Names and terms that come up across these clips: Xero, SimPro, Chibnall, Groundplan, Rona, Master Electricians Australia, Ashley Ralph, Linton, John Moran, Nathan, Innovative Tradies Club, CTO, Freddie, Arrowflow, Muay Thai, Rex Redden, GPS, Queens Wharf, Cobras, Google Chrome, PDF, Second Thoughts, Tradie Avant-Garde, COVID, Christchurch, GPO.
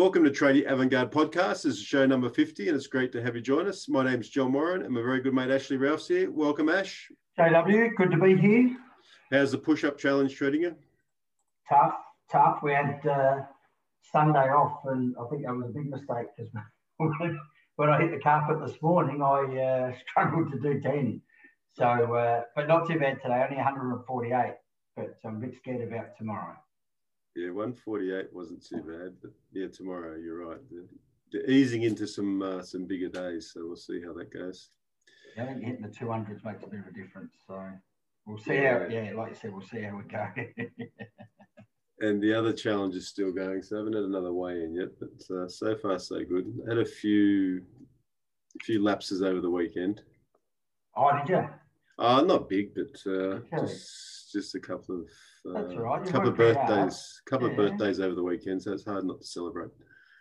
Welcome to Tradie Avant-Garde Podcast. This is show number 50 and it's great to have you join us. My name's John Moran and my very good mate Ashley Ralph's here. Welcome, Ash. JW, good to be here. How's the push-up challenge treating you? Tough. We had Sunday off and I think that was a big mistake because when I hit the carpet this morning, I struggled to do 10. So, but not too bad today, only 148, but I'm a bit scared about tomorrow. Yeah, 148 wasn't too bad, but yeah, tomorrow, you're right. They're easing into some bigger days, so we'll see how that goes. I think hitting the 200s makes a bit of a difference, so we'll see like you said, we'll see how we go. And the other challenge is still going, so I haven't had another weigh-in yet, but so far, so good. Had a few lapses over the weekend. Oh, did you? Not big, but just a couple of birthdays over the weekend, so it's hard not to celebrate.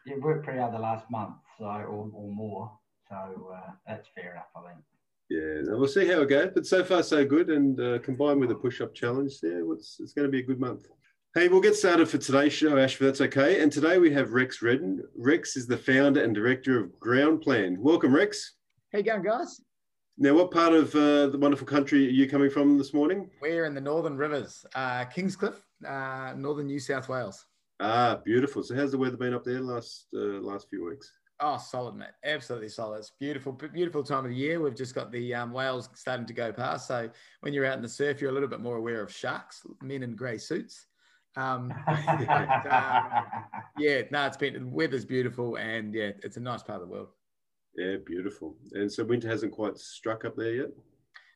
You worked pretty hard the last month, so or more, so that's fair enough, I think. Yeah, we'll see how it goes, but so far so good, and combined with the push-up challenge there, it's going to be a good month. Hey, we'll get started for today's show, Ash, if that's okay, and today we have Rex Redden. Rex is the founder and director of Groundplan. Welcome, Rex. How you going, guys? Now, what part of the wonderful country are you coming from this morning? We're in the Northern Rivers, Kingscliff, Northern New South Wales. Ah, beautiful. So how's the weather been up there last few weeks? Oh, solid, mate. Absolutely solid. It's beautiful, beautiful time of the year. We've just got the whales starting to go past. So when you're out in the surf, you're a little bit more aware of sharks, men in grey suits. The weather's beautiful and yeah, it's a nice part of the world. Yeah, beautiful. And so winter hasn't quite struck up there yet?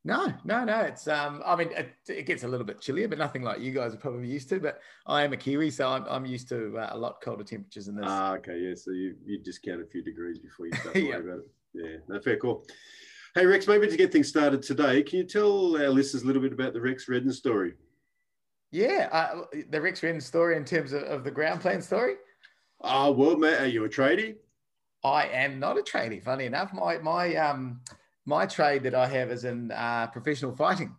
No. It's, I mean, it gets a little bit chillier, but nothing like you guys are probably used to. But I am a Kiwi, so I'm used to a lot colder temperatures than this. Ah, okay, yeah. So you just count a few degrees before you start worrying about it. Yeah, no, fair call. Hey, Rex, maybe to get things started today, can you tell our listeners a little bit about the Rex Redden story? Yeah, the Rex Redden story in terms of the Groundplan story? Oh, well, mate, are you a tradie? I am not a tradie, funny enough. My trade that I have is in professional fighting.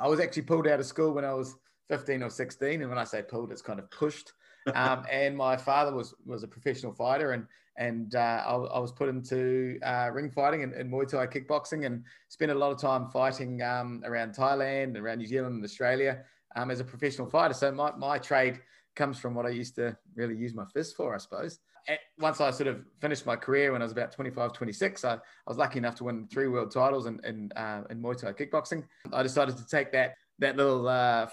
I was actually pulled out of school when I was 15 or 16, and when I say pulled, it's kind of pushed. And my father was a professional fighter, and I was put into ring fighting and Muay Thai kickboxing, and spent a lot of time fighting around Thailand, around New Zealand and Australia as a professional fighter. So my trade comes from what I used to really use my fist for, I suppose. Once I sort of finished my career when I was about 25, 26, I was lucky enough to win 3 world titles in Muay Thai kickboxing. I decided to take that little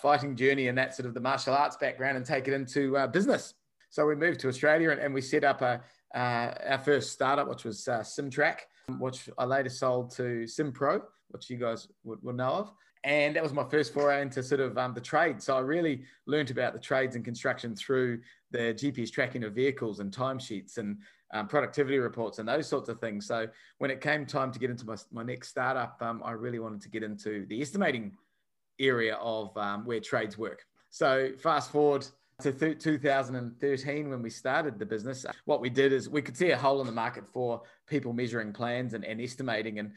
fighting journey and that sort of the martial arts background and take it into business. So we moved to Australia and we set up our first startup, which was Simtrac, which I later sold to SimPro, which you guys would know of. And that was my first foray into sort of the trade. So I really learned about the trades and construction through the GPS tracking of vehicles and timesheets and productivity reports and those sorts of things. So when it came time to get into my next startup, I really wanted to get into the estimating area of where trades work. So fast forward to 2013 when we started the business. What we did is we could see a hole in the market for people measuring plans and estimating, and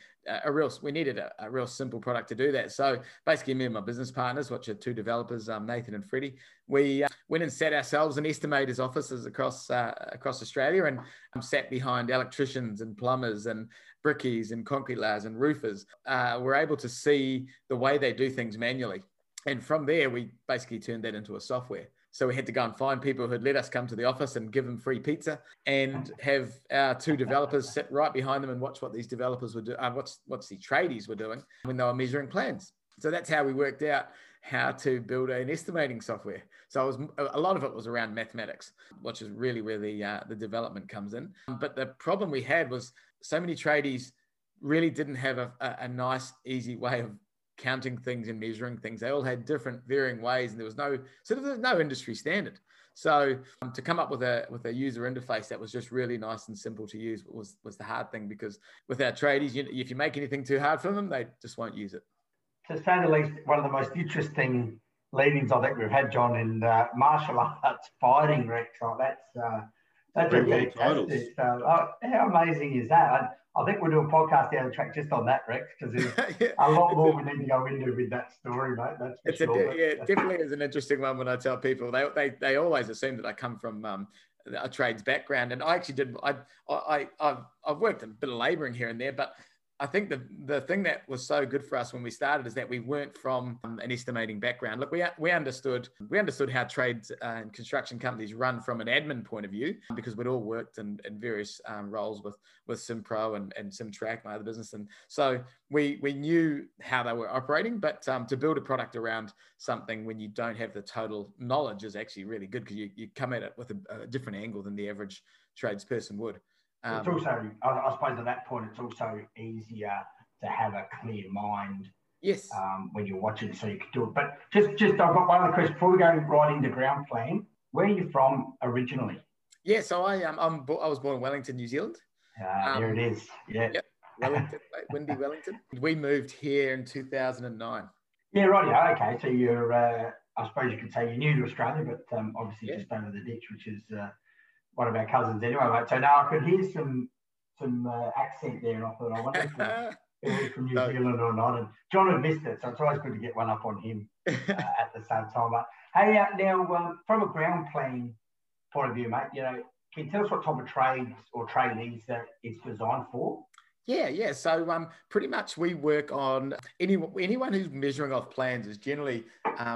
we needed a real simple product to do that. So basically me and my business partners, which are 2 developers, Nathan and Freddie, we went and set ourselves in estimators' offices across Australia and sat behind electricians and plumbers and brickies and concrete layers and roofers. We're able to see the way they do things manually. And from there, we basically turned that into a software. So we had to go and find people who'd let us come to the office and give them free pizza and have our 2 developers sit right behind them and watch what these developers were doing, what the tradies were doing when they were measuring plans. So that's how we worked out how to build an estimating software. So a lot of it was around mathematics, which is really where the development comes in. But the problem we had was so many tradies really didn't have a nice, easy way of counting things and measuring things. They all had different varying ways and there was no industry standard. So to come up with a user interface that was just really nice and simple to use was the hard thing, because with our tradies, if you make anything too hard for them, they just won't use it. To say the least, one of the most interesting leanings I think we've had, John, in martial arts fighting, Rex. Oh, that's fantastic. How amazing is that? I think we'll do a podcast down the track just on that, Rex, because there's a lot more we need to go into with that story, mate. That's for sure. It definitely is an interesting one when I tell people. They always assume that I come from a trades background, and I actually did. I've worked a bit of labouring here and there, but I think the thing that was so good for us when we started is that we weren't from an estimating background. Look, we understood how trades and construction companies run from an admin point of view, because we'd all worked in various roles with SimPro and Simtrac, my other business, and so we knew how they were operating. But to build a product around something when you don't have the total knowledge is actually really good, because you come at it with a different angle than the average tradesperson would. It's also, I suppose at that point, it's also easier to have a clear mind. Yes. When you're watching, so you can do it. But just I've got one other question before we go right into Groundplan. Where are you from originally? Yeah, so I was born in Wellington, New Zealand. There it is. Yeah. Yep. Wellington, windy Wellington. We moved here in 2009. Yeah, right. Yeah. Okay. So you're, I suppose you could say you're new to Australia, but obviously just over the ditch, which is. One of our cousins anyway, mate. So now I could hear some accent there, and I thought, I wonder if it was from New Zealand or not. And John had missed it, so it's always good to get one up on him at the same time. But hey, now from a Groundplan point of view, mate, you know, can you tell us what type of trades or trainees that it's designed for? Yeah. So pretty much we work on anyone who's measuring off plans is generally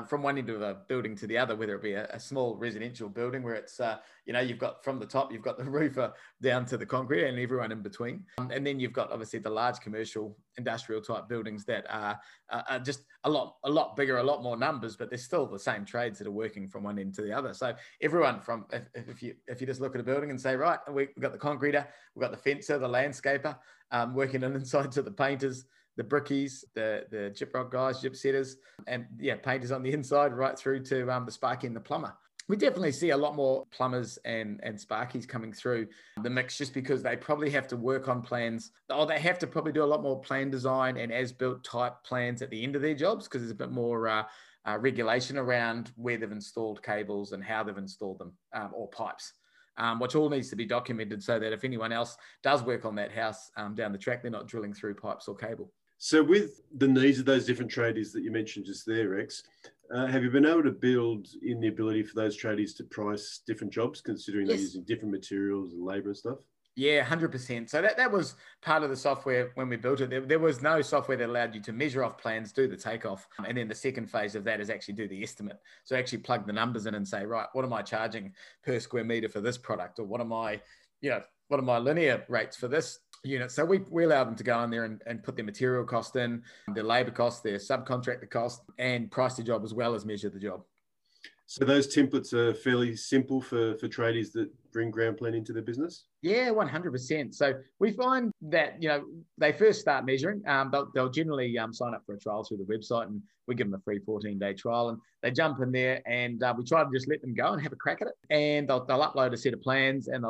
from one end of a building to the other, whether it be a small residential building where it's, you've got from the top, you've got the roofer down to the concrete and everyone in between. And then you've got obviously the large commercial industrial type buildings that are just a lot bigger, a lot more numbers, but they're still the same trades that are working from one end to the other. So everyone from, if you just look at a building and say, right, we've got the concreter, we've got the fencer, the landscaper, working on inside to the painters, the brickies, the gyp rock guys, gyp setters, and painters on the inside, right through to the sparky and the plumber. We definitely see a lot more plumbers and sparkies coming through the mix, just because they probably have to work on plans. Oh, they have to probably do a lot more plan design and as-built type plans at the end of their jobs, because there's a bit more regulation around where they've installed cables and how they've installed them, or pipes, which all needs to be documented so that if anyone else does work on that house down the track, they're not drilling through pipes or cable. So with the needs of those different tradies that you mentioned just there, Rex, have you been able to build in the ability for those tradies to price different jobs, considering they're using different materials and labour and stuff? Yeah, 100%. So that was part of the software when we built it. There was no software that allowed you to measure off plans, do the takeoff, and then the second phase of that is actually do the estimate. So actually plug the numbers in and say, right, what am I charging per square metre for this product? Or what are my linear rates for this unit? So we allow them to go in there and put their material cost in, their labour cost, their subcontractor cost, and price the job as well as measure the job. So those templates are fairly simple for tradies that bring Groundplan into their business? Yeah, 100%. So we find that, they first start measuring. They'll generally sign up for a trial through the website, and we give them a free 14-day trial, and they jump in there, and we try to just let them go and have a crack at it. And they'll upload a set of plans, and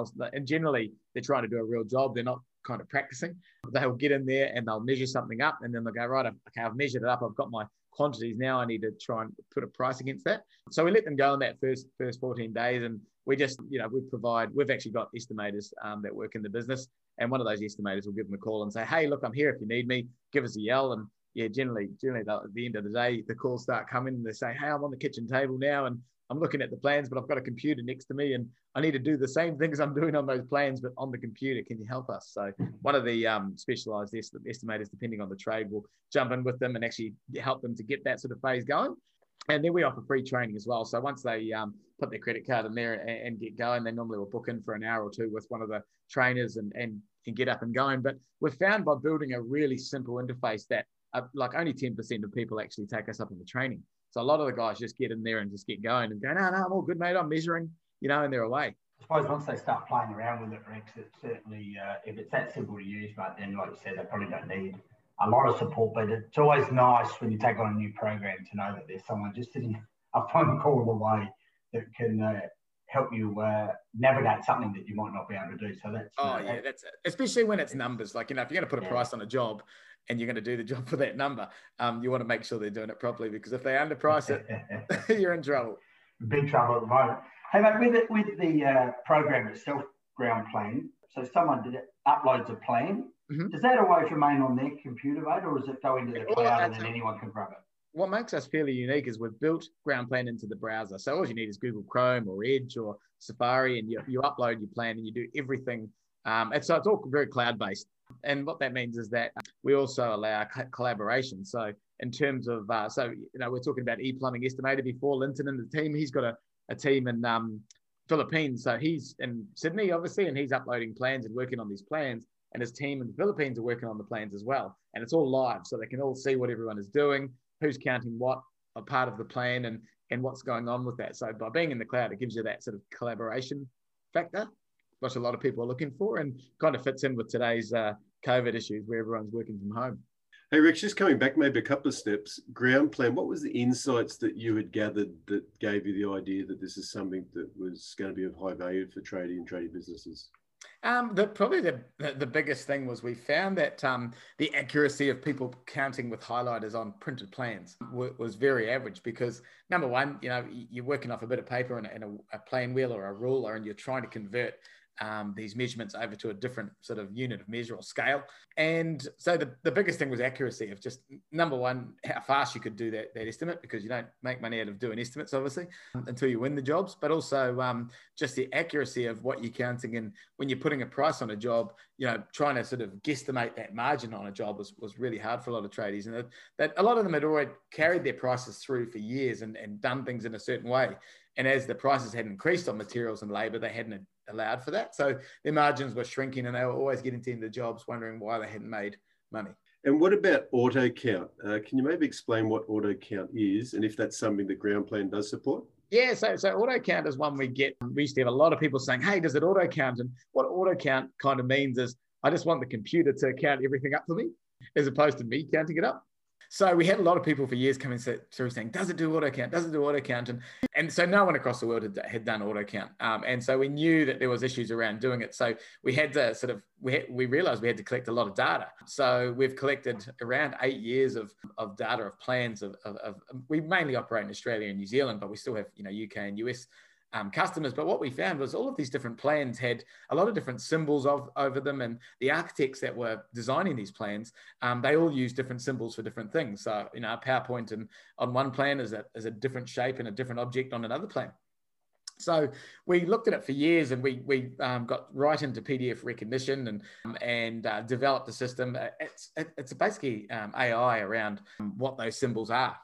generally they're trying to do a real job. They're not kind of practicing. They'll get in there and they'll measure something up, and then they'll go, right, okay, I've measured it up. I've got my quantities now. I need to try and put a price against that. So we let them go on that first 14 days, and we just, we've actually got estimators that work in the business, and one of those estimators will give them a call and say, hey, look, I'm here if you need me. Give us a yell. And yeah, generally at the end of the day, the calls start coming, and they say, hey, I'm on the kitchen table now, and I'm looking at the plans, but I've got a computer next to me, and I need to do the same things I'm doing on those plans, but on the computer. Can you help us? So one of the specialised estimators, depending on the trade, will jump in with them and actually help them to get that sort of phase going. And then we offer free training as well. So once they put their credit card in there and get going, they normally will book in for an hour or two with one of the trainers and get up and going. But we've found by building a really simple interface that only 10% of people actually take us up on the training. So a lot of the guys just get in there and just get going and go, no, I'm all good, mate. I'm measuring, and they're away. I suppose once they start playing around with it, Rex, it's certainly, if it's that simple to use, mate, then like you said, they probably don't need a lot of support. But it's always nice when you take on a new program to know that there's someone just sitting a phone call away that can help you navigate something that you might not be able to do. So that's... that's it. Especially when it's numbers. If you're going to put a price on a job, and you're going to do the job for that number, you want to make sure they're doing it properly, because if they underprice it, you're in trouble. Big trouble at the moment. Hey, mate, with the program itself, Groundplan, so someone uploads a plan. Mm-hmm. Does that always remain on their computer, mate, or does it go into the cloud and then anyone can grab it? what makes us fairly unique is we've built Groundplan into the browser. So all you need is Google Chrome or Edge or Safari, and you upload your plan and you do everything. And so it's all very cloud-based. And what that means is that we also allow collaboration. So in terms of, we're talking about e-plumbing estimator before, Linton and the team, he's got a team in Philippines. So he's in Sydney, obviously, and he's uploading plans and working on these plans. And his team in the Philippines are working on the plans as well. And it's all live, so they can all see what everyone is doing, who's counting what, a part of the plan, and what's going on with that. So by being in the cloud, it gives you that sort of collaboration factor, which a lot of people are looking for, and kind of fits in with today's COVID issues where everyone's working from home. Hey, Rex, just coming back maybe a couple of steps, Groundplan, what was the insights that you had gathered that gave you the idea that this is something that was going to be of high value for tradie and tradie businesses? Probably the biggest thing was we found that the accuracy of people counting with highlighters on printed plans was very average, because number one, you're working off a bit of paper and a plan wheel or a ruler, and you're trying to convert these measurements over to a different sort of unit of measure or scale. And so the biggest thing was accuracy of just, number one, how fast you could do that estimate, because you don't make money out of doing estimates, obviously, until you win the jobs, but also just the accuracy of what you're counting. And when you're putting a price on a job, trying to sort of guesstimate that margin on a job was really hard for a lot of tradies. And that a lot of them had already carried their prices through for years and done things in a certain way. And as the prices had increased on materials and labour, they hadn't allowed for that. So their margins were shrinking, and they were always getting to the jobs wondering why they hadn't made money. And what about auto count? Can you maybe explain what auto count is, and if that's something that Groundplan does support? Yeah, so auto count is one we get. We used to have a lot of people saying, hey, does it auto count? And what auto count kind of means is I just want the computer to count everything up for me as opposed to me counting it up. So we had a lot of people for years coming through saying, does it do auto count? Does it do auto count? And so no one across the world had done auto count. And so we knew that there was issues around doing it. So we had to we realized we had to collect a lot of data. So we've collected around 8 years of data of plans of we mainly operate in Australia and New Zealand, but we still have, UK and US customers. But what we found was all of these different plans had a lot of different symbols over them, and the architects that were designing these plans, they all use different symbols for different things. So, PowerPoint on one plan is a different shape and a different object on another plan. So we looked at it for years, and we got right into PDF recognition and developed a system. It's basically AI around what those symbols are.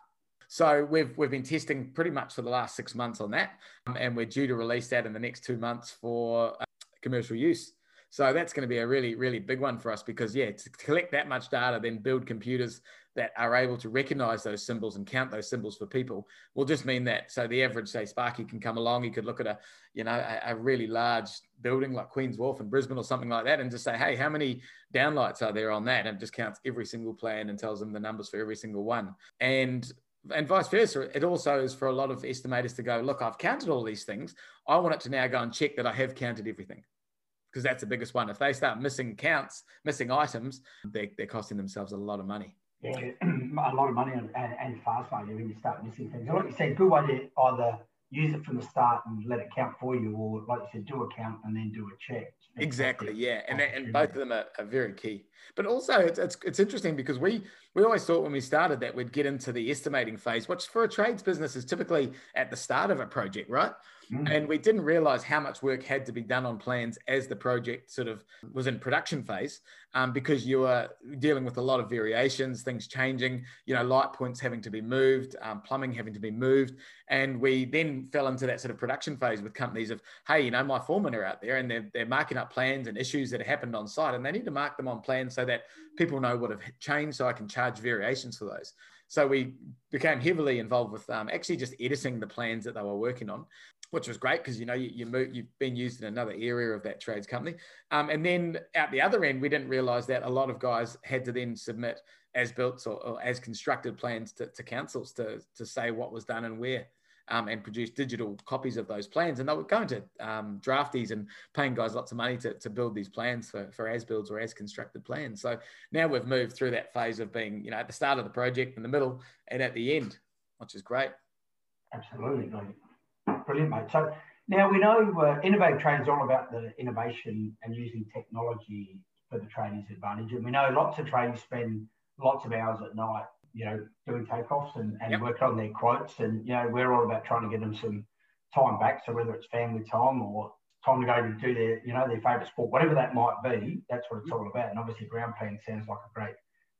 So we've been testing pretty much for the last 6 months on that, and we're due to release that in the next 2 months for commercial use. So that's going to be a really, really big one for us, because, to collect that much data, then build computers that are able to recognize those symbols and count those symbols for people will just mean that. So the average, say, Sparky can come along, he could look at a really large building like Queens Wharf in Brisbane or something like that, and just say, hey, how many downlights are there on that? And it just counts every single plan and tells them the numbers for every single one. And vice versa, it also is for a lot of estimators to go, look, I've counted all these things. I want it to now go and check that I have counted everything, because that's the biggest one. If they start missing counts, missing items, they're costing themselves a lot of money. Yeah, a lot of money and fast money when you start missing things. And like you said, good way to either use it from the start and let it count for you, or like you said, do a count and then do a check. Exactly, yeah, and both of them are very key. But also, it's interesting, because we always thought when we started that we'd get into the estimating phase, which for a trades business is typically at the start of a project, right? Mm. And we didn't realize how much work had to be done on plans as the project sort of was in production phase, because you were dealing with a lot of variations, things changing, light points having to be moved, plumbing having to be moved. And we then fell into that sort of production phase with companies of, hey, my foremen are out there and they're marking up plans and issues that happened on site, and they need to mark them on plans so that people know what have changed, so I can charge variations for those. So we became heavily involved with actually just editing the plans that they were working on, which was great, because you've been used in another area of that trades company. And then at the other end, we didn't realise that a lot of guys had to then submit as built or as constructed plans to councils to say what was done and where, and produce digital copies of those plans. And they were going to draftees and paying guys lots of money to build these plans for as builds or as constructed plans. So now we've moved through that phase of being at the start of the project, in the middle, and at the end, which is great. Absolutely great. Brilliant, mate. So now we know Innovative Tradies is all about the innovation and using technology for the tradies' advantage. And we know lots of tradies spend lots of hours at night you know, doing takeoffs and working on their quotes. And, you know, we're all about trying to get them some time back. So whether it's family time or time to go to do their, you know, their favourite sport, whatever that might be, that's what it's all about. And obviously Groundplan sounds like a great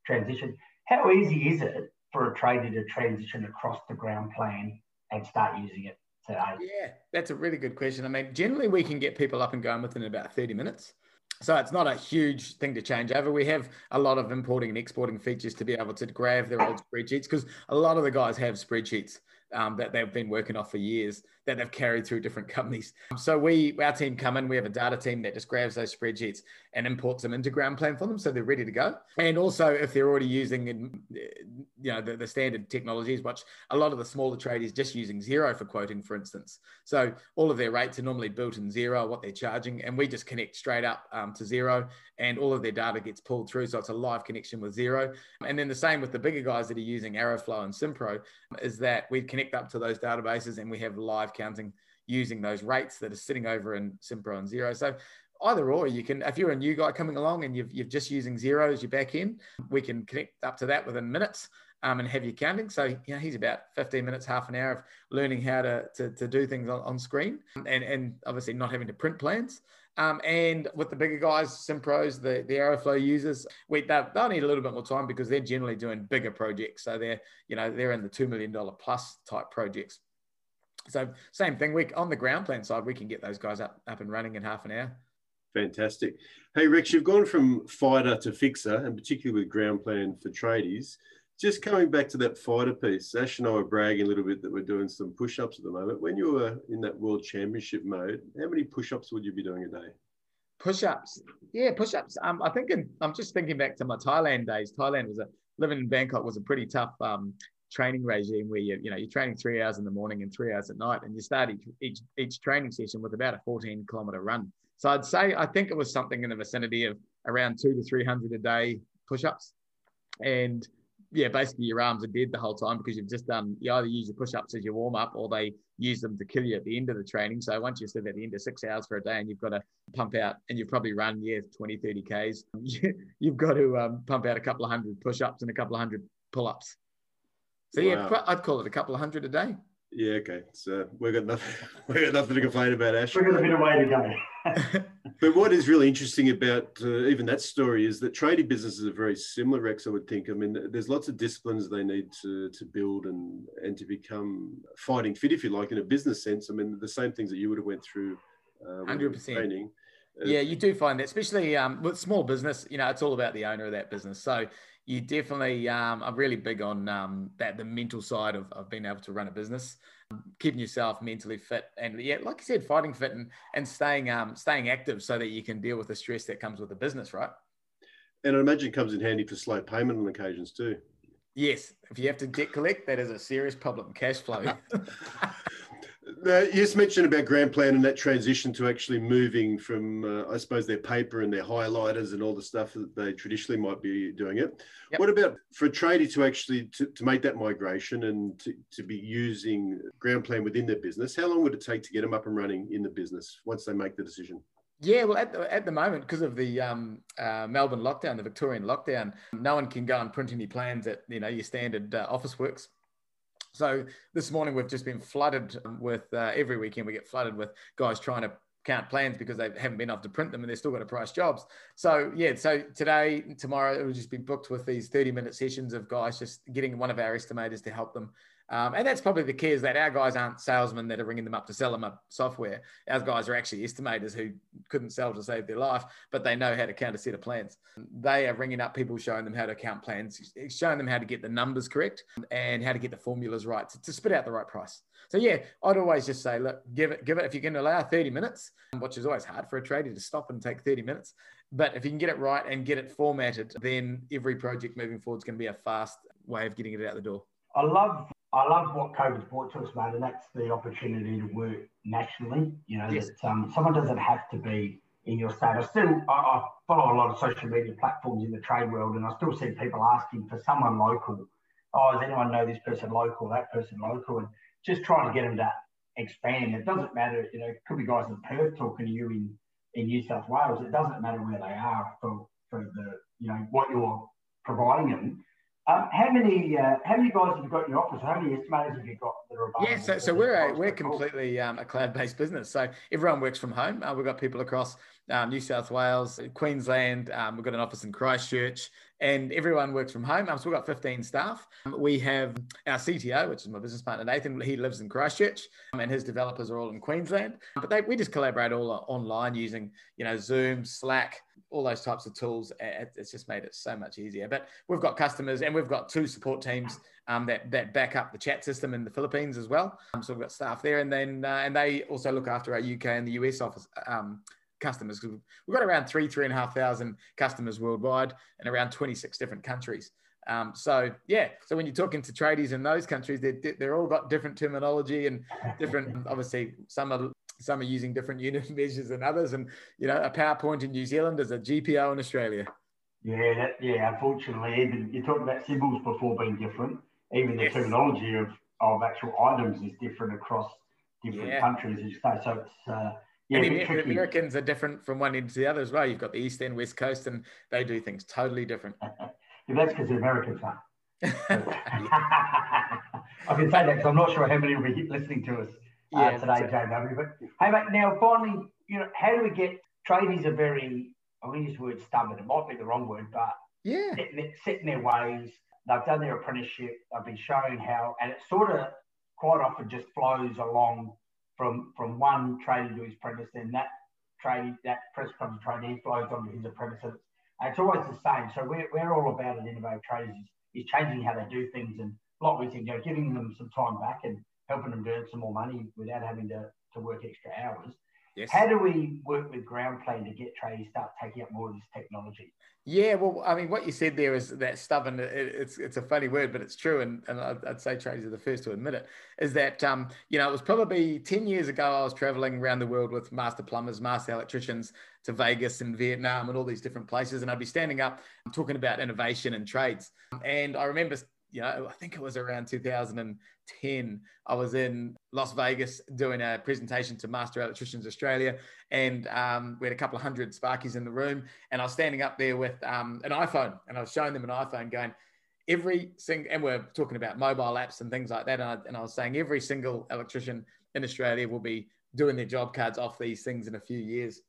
transition. How easy is it for a trader to transition across the Groundplan and start using it today? Yeah, that's a really good question. I mean, generally we can get people up and going within about 30 minutes. So it's not a huge thing to change over. We have a lot of importing and exporting features to be able to grab their old spreadsheets, because a lot of the guys have spreadsheets that they've been working off for years that they've carried through different companies. So our team come in, we have a data team that just grabs those spreadsheets and imports them into Groundplan for them, so they're ready to go. And also if they're already using, you know, the standard technologies, which a lot of the smaller traders just using Xero for quoting, for instance. So all of their rates are normally built in Xero, what they're charging, and we just connect straight up to Xero, and all of their data gets pulled through. So it's a live connection with Xero. And then the same with the bigger guys that are using Arrowflow and SimPro, is that we connect up to those databases and we have live counting using those rates that are sitting over in SimPro and Xero. So either or, you can, if you're a new guy coming along and you've just using Xero as your back end, we can connect up to that within minutes and have you counting. So, you know, he's about 15 minutes, half an hour of learning how to do things on screen, and obviously not having to print plans. And with the bigger guys, SimPros, the Arrowflow users, they'll need a little bit more time, because they're generally doing bigger projects. So they're in the $2 million plus type projects. So same thing, on the Groundplan side, we can get those guys up and running in half an hour. Fantastic. Hey, Rex, you've gone from fighter to fixer, and particularly with Groundplan for tradies. Just coming back to that fighter piece, Ash and I were bragging a little bit that we're doing some push-ups at the moment. When you were in that World Championship mode, how many push-ups would you be doing a day? Push-ups? Yeah, push-ups. I'm just thinking back to my Thailand days. Thailand living in Bangkok was a pretty tough training regime, where you're training 3 hours in the morning and 3 hours at night, and you start each training session with about a 14-kilometre run. So I think it was something in the vicinity of around 200 to 300 a day push-ups. And yeah, basically your arms are dead the whole time, because you've just done, you either use your push-ups as your warm-up, or they use them to kill you at the end of the training. So once you sit at the end of 6 hours for a day and you've got to pump out, and you've probably run, 20, 30 Ks, you've got to pump out a couple of hundred push-ups and a couple of hundred pull-ups. So wow. Yeah, I'd call it a couple of hundred a day. Yeah, okay. So we've got nothing to complain about, Ash. We've got a bit of way to go. But what is really interesting about even that story is that tradie businesses are very similar, Rex, I would think. I mean, there's lots of disciplines they need to build and to become fighting fit, if you like, in a business sense. I mean, the same things that you would have went through with training. Yeah, you do find that, especially with small business, you know, it's all about the owner of that business. So you definitely, I'm really big on the mental side of being able to run a business, keeping yourself mentally fit, and yeah, like you said, fighting fit and staying active, so that you can deal with the stress that comes with the business, right? And I imagine it comes in handy for slow payment on occasions too. Yes, if you have to debt collect, that is a serious problem, cash flow. You just mentioned about Groundplan and that transition to actually moving from, I suppose, their paper and their highlighters and all the stuff that they traditionally might be doing it. Yep. What about for a tradie to actually to make that migration and to be using Groundplan within their business? How long would it take to get them up and running in the business once they make the decision? Yeah, well, at the moment, because of the Melbourne lockdown, the Victorian lockdown, no one can go and print any plans at your standard office works. So this morning we've just been flooded with, every weekend we get flooded with guys trying to count plans because they haven't been able to print them and they've still got to price jobs. So yeah, so today, tomorrow, it will just be booked with these 30-minute sessions of guys just getting one of our estimators to help them. And that's probably the key, is that our guys aren't salesmen that are ringing them up to sell them up software. Our guys are actually estimators who couldn't sell to save their life, but they know how to count a set of plans. They are ringing up people, showing them how to count plans, showing them how to get the numbers correct and how to get the formulas right to spit out the right price. So yeah, I'd always just say, look, give it, if you can allow 30 minutes, which is always hard for a trader to stop and take 30 minutes. But if you can get it right and get it formatted, then every project moving forward is going to be a fast way of getting it out the door. I love what COVID's brought to us, mate, and that's the opportunity to work nationally. You know, yes. That someone doesn't have to be in your state. I follow a lot of social media platforms in the trade world, and I still see people asking for someone local. Oh, does anyone know this person local, that person local? And just trying to get them to expand. It doesn't matter, it could be guys in Perth talking to you in New South Wales. It doesn't matter where they are for the what you're providing them. How many guys have you got in your office? How many estimators have you got that are available? Yes, so we're completely a cloud-based business. So everyone works from home. We've got people across New South Wales, Queensland. We've got an office in Christchurch, and everyone works from home. So we've got 15 staff. We have our CTO, which is my business partner, Nathan. He lives in Christchurch, and his developers are all in Queensland. But we just collaborate all online using, Zoom, Slack, all those types of tools. It's just made it so much easier. But we've got customers, and we've got two support teams that back up the chat system in the Philippines as well. So we've got staff there, and then and they also look after our UK and the US office customers. We've got around 3,500 customers worldwide and around 26 different countries. So when you're talking to tradies in those countries, they're all got different terminology and different, obviously some are using different unit measures than others. And, a PowerPoint in New Zealand is a GPO in Australia. Yeah. Unfortunately, even you talked about symbols before being different. Even the terminology of actual items is different across different countries, as you say. So it's, and the Americans are different from one end to the other as well. You've got the East End, West Coast, and they do things totally different. That's because they're Americans, huh? I can say that because I'm not sure how many will be listening to us today, JW. But hey, mate, now finally, how do we get tradies are very, I won't use the word stubborn, it might be the wrong word, but set in their ways. They've done their apprenticeship, they've been shown how, and it sort of quite often just flows along from one tradie to his apprentice, then that apprentice comes to tradie, flows on to his apprentice. And it's always the same. So we're all about at Innovative Tradies is changing how they do things, and like we think, giving them some time back and helping them to earn some more money without having to work extra hours. Yes. How do we work with Groundplan to get tradies start taking up more of this technology? Yeah, well, I mean, what you said there is that stubborn, it's a funny word, but it's true. And I'd say tradies are the first to admit it, is that, it was probably 10 years ago, I was traveling around the world with master plumbers, master electricians to Vegas and Vietnam and all these different places. And I'd be standing up talking about innovation and trades. And I remember, I think it was around 2010, I was in Las Vegas doing a presentation to Master Electricians Australia, and we had a couple of hundred Sparkies in the room, and I was standing up there with an iPhone, and I was showing them an iPhone going, and we're talking about mobile apps and things like that, and I was saying every single electrician in Australia will be doing their job cards off these things in a few years.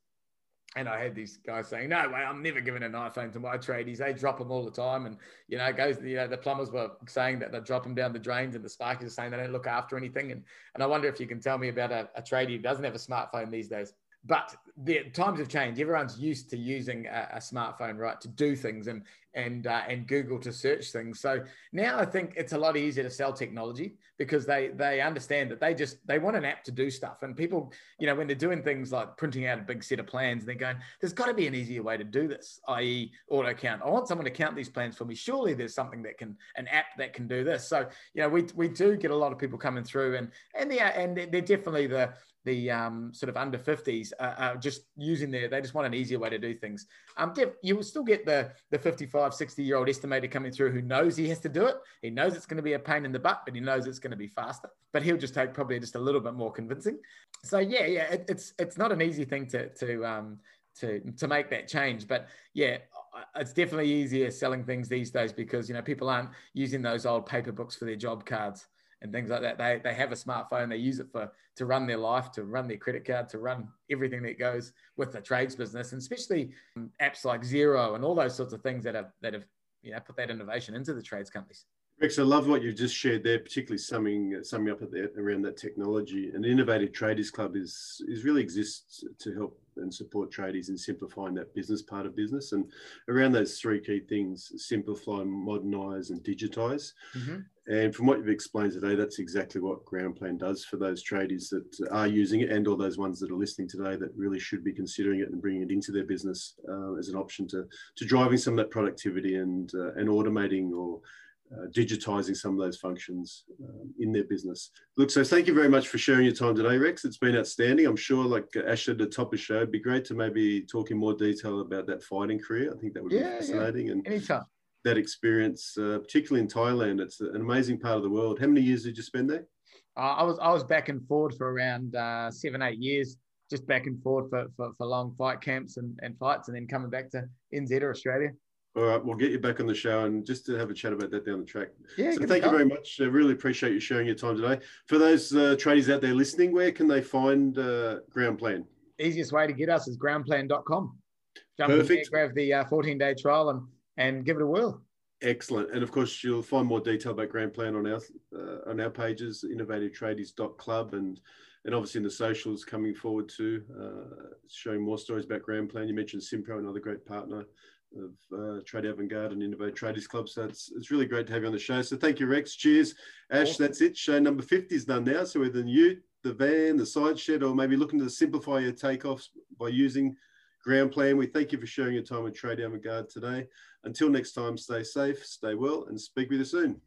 And I had these guys saying, "No way, I'm never giving an iPhone to my tradies. They drop them all the time." And it goes. The plumbers were saying that they drop them down the drains, and the Sparkies are saying they don't look after anything. And I wonder if you can tell me about a tradie who doesn't have a smartphone these days. But the times have changed. Everyone's used to using a smartphone, right, to do things and Google to search things. So now I think it's a lot easier to sell technology because they understand that they want an app to do stuff. And people, when they're doing things like printing out a big set of plans, they're going, there's got to be an easier way to do this, i.e. auto count. I want someone to count these plans for me. Surely there's something an app that can do this. So, we do get a lot of people coming through and they're definitely the sort of under 50s are just using they just want an easier way to do things. You will still get the 55, 60-year-old estimator coming through who knows he has to do it. He knows it's going to be a pain in the butt, but he knows it's going to be faster. But he'll just take probably just a little bit more convincing. So it's not an easy thing to make that change, but it's definitely easier selling things these days because people aren't using those old paper books for their job cards and things like that. They have a smartphone, they use it to run their life, to run their credit card, to run everything that goes with the trades business, and especially apps like Xero and all those sorts of things that have put that innovation into the trades companies. Rex, I love what you've just shared there, particularly summing up around that technology. And the Innovative Tradies Club is really exists to help and support tradies in simplifying that business part of business. And around those three key things, simplify, modernise and digitise. Mm-hmm. And from what you've explained today, that's exactly what Groundplan does for those tradies that are using it and all those ones that are listening today that really should be considering it and bringing it into their business as an option to driving some of that productivity and automating or digitising some of those functions in their business. Look, so thank you very much for sharing your time today, Rex. It's been outstanding. I'm sure, like Ash said at the top of the show, it'd be great to maybe talk in more detail about that fighting career. I think that would be fascinating. And anytime. That experience, particularly in Thailand. It's an amazing part of the world. How many years did you spend there? I was back and forth for around 7-8 years, just back and forth for long fight camps and fights, and then coming back to NZ or Australia. All right, we'll get you back on the show and just to have a chat about that down the track. Yeah, so thank you very much. I really appreciate you sharing your time today. For those tradies out there listening, where can they find Groundplan? Easiest way to get us is groundplan.com. Jump in there, grab the 14-day trial and give it a whirl. Excellent. And of course, you'll find more detail about Groundplan on our pages, innovativetradies.club, and obviously in the socials coming forward too, showing more stories about Groundplan. You mentioned SimPro, another great partner of Trade Avant-Garde and Innovative Tradies Club. So it's really great to have you on the show. So thank you, Rex. Cheers. Ash, awesome. That's it. Show number 50 is done now. So whether you, the van, the side shed, or maybe looking to simplify your takeoffs by using Groundplan, we thank you for sharing your time with Trade Avant-Garde today. Until next time, stay safe, stay well, and speak with you soon.